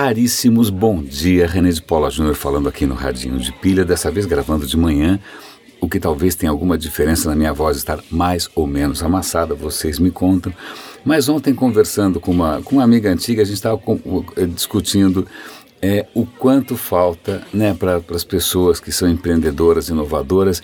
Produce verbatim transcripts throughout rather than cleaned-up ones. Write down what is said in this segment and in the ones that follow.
raríssimos. Bom dia, René de Paula Júnior falando aqui no Radinho de Pilha, dessa vez gravando de manhã, o que talvez tenha alguma diferença na minha voz estar mais ou menos amassada, vocês me contam. Mas ontem, conversando com uma, com uma amiga antiga, a gente estava discutindo é, o quanto falta, né, para as pessoas que são empreendedoras, inovadoras,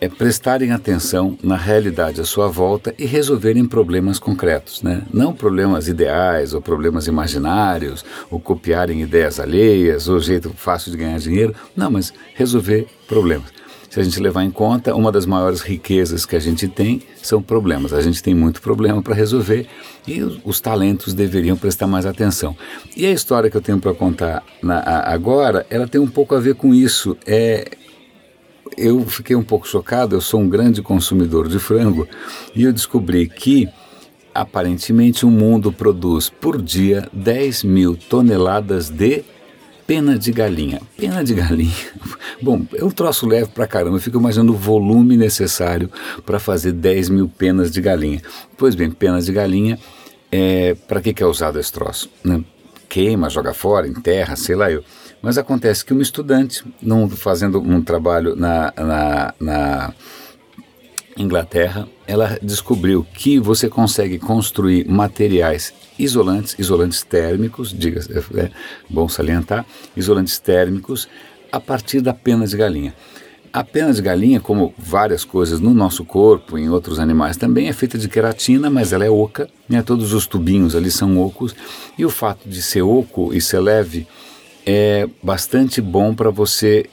é prestarem atenção na realidade à sua volta e resolverem problemas concretos, né? Não problemas ideais ou problemas imaginários, ou copiarem ideias alheias, ou jeito fácil de ganhar dinheiro, não, mas resolver problemas. Se a gente levar em conta, uma das maiores riquezas que a gente tem são problemas. A gente tem muito problema para resolver e os talentos deveriam prestar mais atenção. E a história que eu tenho para contar na, a, agora, ela tem um pouco a ver com isso. É, eu fiquei um pouco chocado, eu sou um grande consumidor de frango e eu descobri que, aparentemente, o mundo produz por dia dez mil toneladas de pena de galinha. Pena de galinha. Bom, é um troço leve pra caramba. Eu fico imaginando o volume necessário para fazer dez mil penas de galinha. Pois bem, penas de galinha, é, para que, que é usado esse troço? Né? Queima, joga fora, enterra, sei lá eu. Mas acontece que um estudante, num, fazendo um trabalho na, na, na Inglaterra, ela descobriu que você consegue construir materiais isolantes, isolantes térmicos, diga, é bom salientar, isolantes térmicos a partir da pena de galinha. A pena de galinha, como várias coisas no nosso corpo, em outros animais também, é feita de queratina, mas ela é oca, né? Todos os tubinhos ali são ocos, e o fato de ser oco e ser leve é bastante bom para você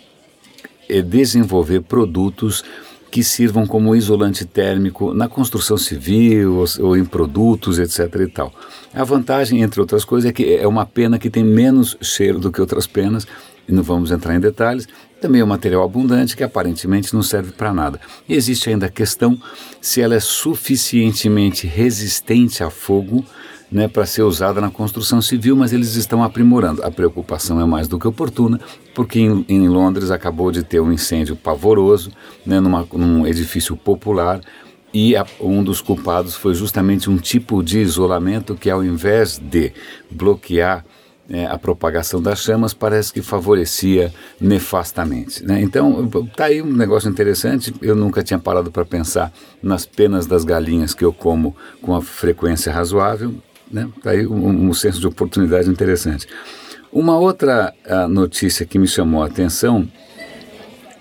desenvolver produtos que sirvam como isolante térmico na construção civil ou, ou em produtos, etc e tal. A vantagem, entre outras coisas, é que é uma pena que tem menos cheiro do que outras penas, e não vamos entrar em detalhes. Também é um material abundante que aparentemente não serve para nada. E existe ainda a questão se ela é suficientemente resistente a fogo, né, para ser usada na construção civil, mas eles estão aprimorando. A preocupação é mais do que oportuna, porque em, em Londres acabou de ter um incêndio pavoroso, né, numa, num edifício popular, e a, um dos culpados foi justamente um tipo de isolamento que, ao invés de bloquear é, a propagação das chamas, parece que favorecia nefastamente, né? Então, tá aí um negócio interessante. Eu nunca tinha parado para pensar nas penas das galinhas que eu como com a frequência razoável, né? Aí um, um senso de oportunidade interessante. Uma outra uh, notícia que me chamou a atenção,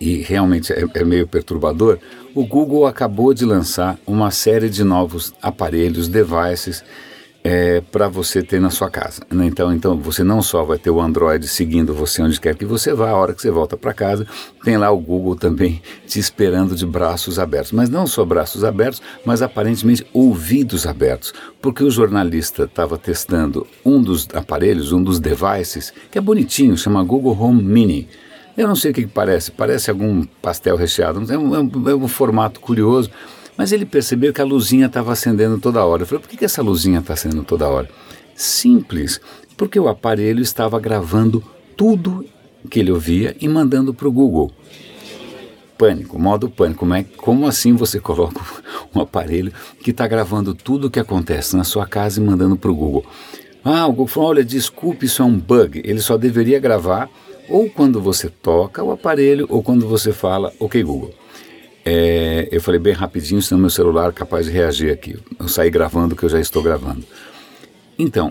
e realmente é, é meio perturbador, o Google acabou de lançar uma série de novos aparelhos, devices, é, para você ter na sua casa. Então, então você não só vai ter o Android seguindo você onde quer que você vá, a hora que você volta para casa, tem lá o Google também te esperando de braços abertos. Mas não só braços abertos, mas aparentemente ouvidos abertos. Porque o jornalista estava testando um dos aparelhos, um dos devices, que é bonitinho, chama Google Home Mini. Eu não sei o que, que parece, parece algum pastel recheado, é um, é um, é um formato curioso, mas ele percebeu que a luzinha estava acendendo toda hora. Eu falei, por que, que essa luzinha está acendendo toda hora? Simples, porque o aparelho estava gravando tudo que ele ouvia e mandando para o Google. Pânico, modo pânico. Como, é, como assim você coloca um aparelho que está gravando tudo o que acontece na sua casa e mandando para o Google? Ah, o Google falou, olha, desculpe, isso é um bug. Ele só deveria gravar ou quando você toca o aparelho ou quando você fala, ok Google. É, eu falei bem rapidinho, senão meu celular é capaz de reagir aqui. Eu saí gravando o que eu já estou gravando. Então,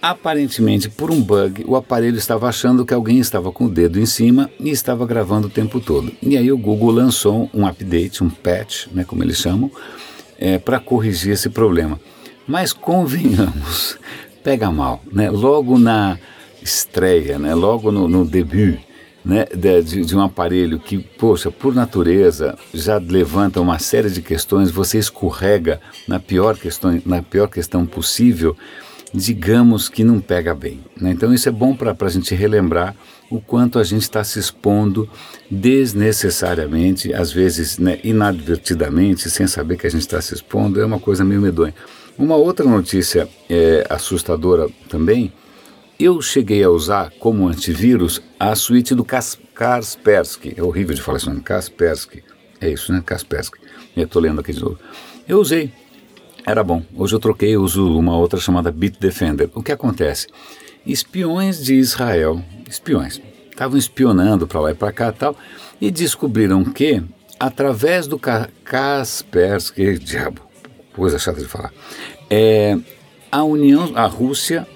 aparentemente, por um bug, o aparelho estava achando que alguém estava com o dedo em cima e estava gravando o tempo todo. E aí o Google lançou um update, um patch, né, como eles chamam, é, para corrigir esse problema. Mas convenhamos, pega mal, né? Logo na estreia, né? Logo no, no debut, né, de, de um aparelho que, poxa, por natureza já levanta uma série de questões, você escorrega na pior questão, na pior questão possível, digamos que não pega bem, né? Então isso é bom para a gente relembrar o quanto a gente está se expondo desnecessariamente, às vezes, né, inadvertidamente, sem saber que a gente está se expondo, é uma coisa meio medonha. Uma outra notícia é, assustadora também. Eu cheguei a usar como antivírus a suíte do Kas- Kaspersky. É horrível de falar isso, assim, Kaspersky. É isso, né? Kaspersky. Eu estou lendo aqui de novo. Eu usei. Era bom. Hoje eu troquei, eu uso uma outra chamada Bitdefender. O que acontece? espiões de Israel, espiões, estavam espionando para lá e para cá e tal, e descobriram que, através do Kaspersky, que diabo, coisa chata de falar, é, a União, a Rússia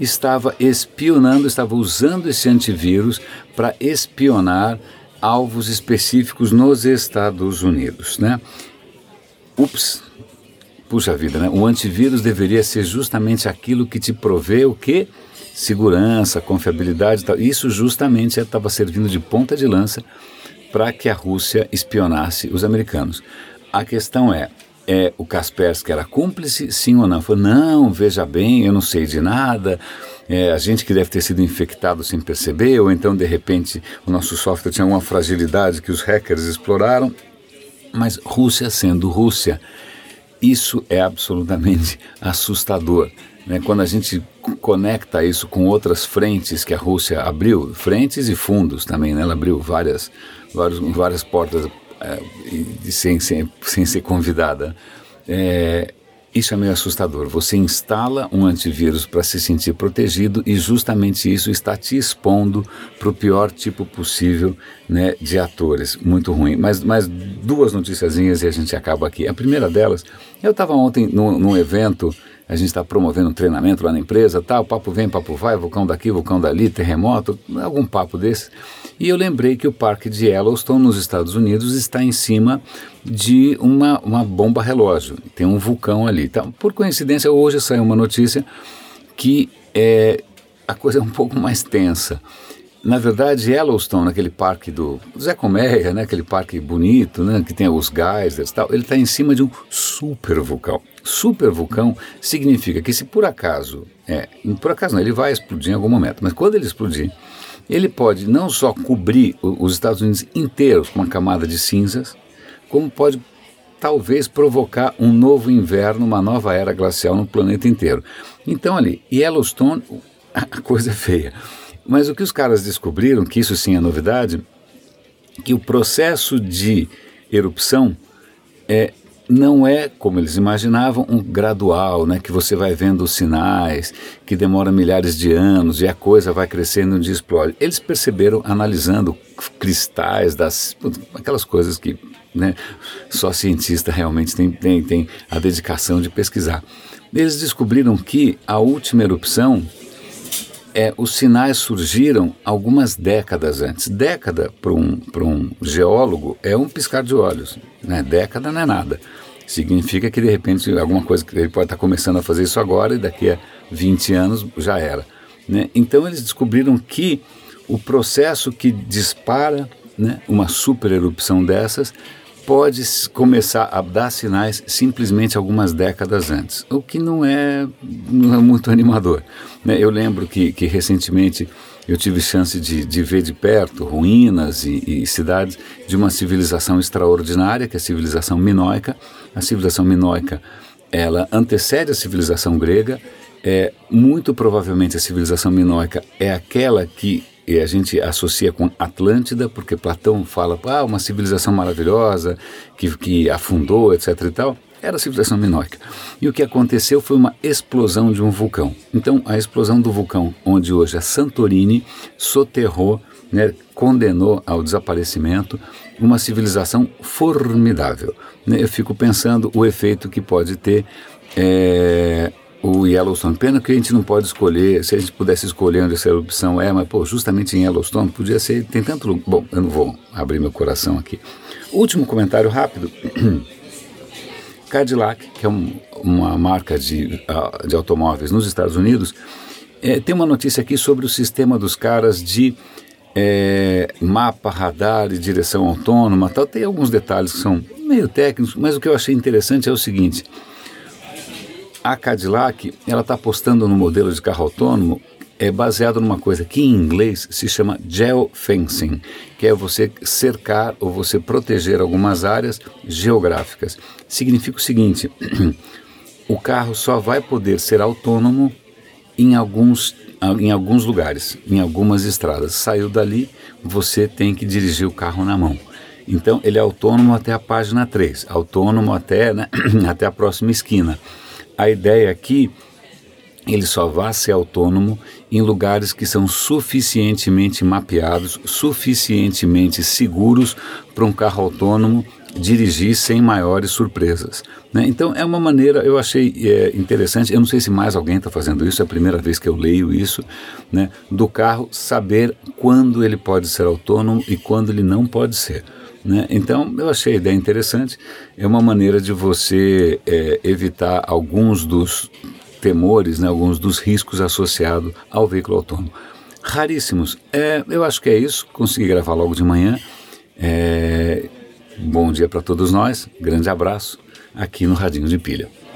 estava espionando, estava usando esse antivírus para espionar alvos específicos nos Estados Unidos, né? Ups, puxa vida, né? O antivírus deveria ser justamente aquilo que te provê o quê? Segurança, confiabilidade e tal. Isso justamente estava servindo de ponta de lança para que a Rússia espionasse os americanos. A questão é, é o Kaspersky era cúmplice, sim ou não? Falou, não, veja bem, eu não sei de nada, é, a gente que deve ter sido infectado sem perceber, ou então de repente o nosso software tinha uma fragilidade que os hackers exploraram, mas Rússia sendo Rússia, isso é absolutamente assustador, né? Quando a gente conecta isso com outras frentes que a Rússia abriu, frentes e fundos também, né? Ela abriu várias, várias, várias portas é, sem, sem, sem ser convidada. É, isso é meio assustador. Você instala um antivírus para se sentir protegido e justamente isso está te expondo para o pior tipo possível, né, de atores. Muito ruim. Mas, mas duas noticiazinhas e a gente acaba aqui. A primeira delas, eu estava ontem num, num evento, a gente está promovendo um treinamento lá na empresa, tal, papo vem, papo vai, vulcão daqui, vulcão dali, terremoto, algum papo desse. E eu lembrei que o parque de Yellowstone, nos Estados Unidos, está em cima de uma, uma bomba relógio. Tem um vulcão ali. Então, por coincidência, hoje saiu uma notícia que é, a coisa é um pouco mais tensa. Na verdade, Yellowstone, aquele parque do Zé Colmeia, né, aquele parque bonito, né, que tem os geysers e tal, ele está em cima de um super vulcão. Super vulcão significa que se por acaso, é, por acaso não, ele vai explodir em algum momento, mas quando ele explodir, ele pode não só cobrir os Estados Unidos inteiros com uma camada de cinzas, como pode talvez provocar um novo inverno, uma nova era glacial no planeta inteiro. Então ali, Yellowstone, a coisa é feia. Mas o que os caras descobriram, que isso sim é novidade, que o processo de erupção é, não é, como eles imaginavam, um gradual, né, que você vai vendo os sinais, que demora milhares de anos e a coisa vai crescendo e um dia explode. Eles perceberam, analisando cristais, das, aquelas coisas que, né, só cientista realmente tem, tem, tem a dedicação de pesquisar. Eles descobriram que a última erupção, é, os sinais surgiram algumas décadas antes. Década, para um, para um geólogo, é um piscar de olhos, né? Década não é nada. Significa que, de repente, alguma coisa que ele pode estar começando a fazer isso agora e daqui a vinte anos já era, né? Então, eles descobriram que o processo que dispara, né, uma super erupção dessas pode começar a dar sinais simplesmente algumas décadas antes, o que não é, não é muito animador, né? Eu lembro que, que recentemente eu tive chance de, de ver de perto ruínas e, e cidades de uma civilização extraordinária, que é a civilização minoica. A civilização minoica, ela antecede a civilização grega, é, muito provavelmente a civilização minoica é aquela que e a gente associa com Atlântida, porque Platão fala, ah, uma civilização maravilhosa, que, que afundou, etc e tal, era a civilização minoica. E o que aconteceu foi uma explosão de um vulcão. Então, a explosão do vulcão, onde hoje é Santorini, soterrou, né, condenou ao desaparecimento uma civilização formidável, né? Eu fico pensando o efeito que pode ter... É... o Yellowstone. Pena que a gente não pode escolher, se a gente pudesse escolher onde essa erupção é, mas pô, justamente em Yellowstone podia ser, tem tanto lugar. Bom, eu não vou abrir meu coração aqui. Último comentário rápido. Cadillac, que é um, uma marca de, de automóveis nos Estados Unidos, é, tem uma notícia aqui sobre o sistema dos caras de é, mapa, radar e direção autônoma, tal. Tem alguns detalhes que são meio técnicos, mas o que eu achei interessante é o seguinte: a Cadillac, ela está apostando no modelo de carro autônomo é baseado numa coisa que em inglês se chama geofencing, que é você cercar ou você proteger algumas áreas geográficas. Significa o seguinte, o carro só vai poder ser autônomo em alguns, em alguns lugares, em algumas estradas. Saiu dali, você tem que dirigir o carro na mão. Então, ele é autônomo até a página três, autônomo até, né, até a próxima esquina. A ideia aqui ele só vai ser autônomo em lugares que são suficientemente mapeados, suficientemente seguros para um carro autônomo dirigir sem maiores surpresas, né? Então é uma maneira, eu achei é, interessante, eu não sei se mais alguém está fazendo isso, é a primeira vez que eu leio isso, né, do carro saber quando ele pode ser autônomo e quando ele não pode ser, né? Então eu achei a ideia interessante, é uma maneira de você é, evitar alguns dos temores, né, alguns dos riscos associados ao veículo autônomo. Raríssimos, é, eu acho que é isso, consegui gravar logo de manhã, é... Bom dia para todos nós, grande abraço aqui no Radinho de Pilha.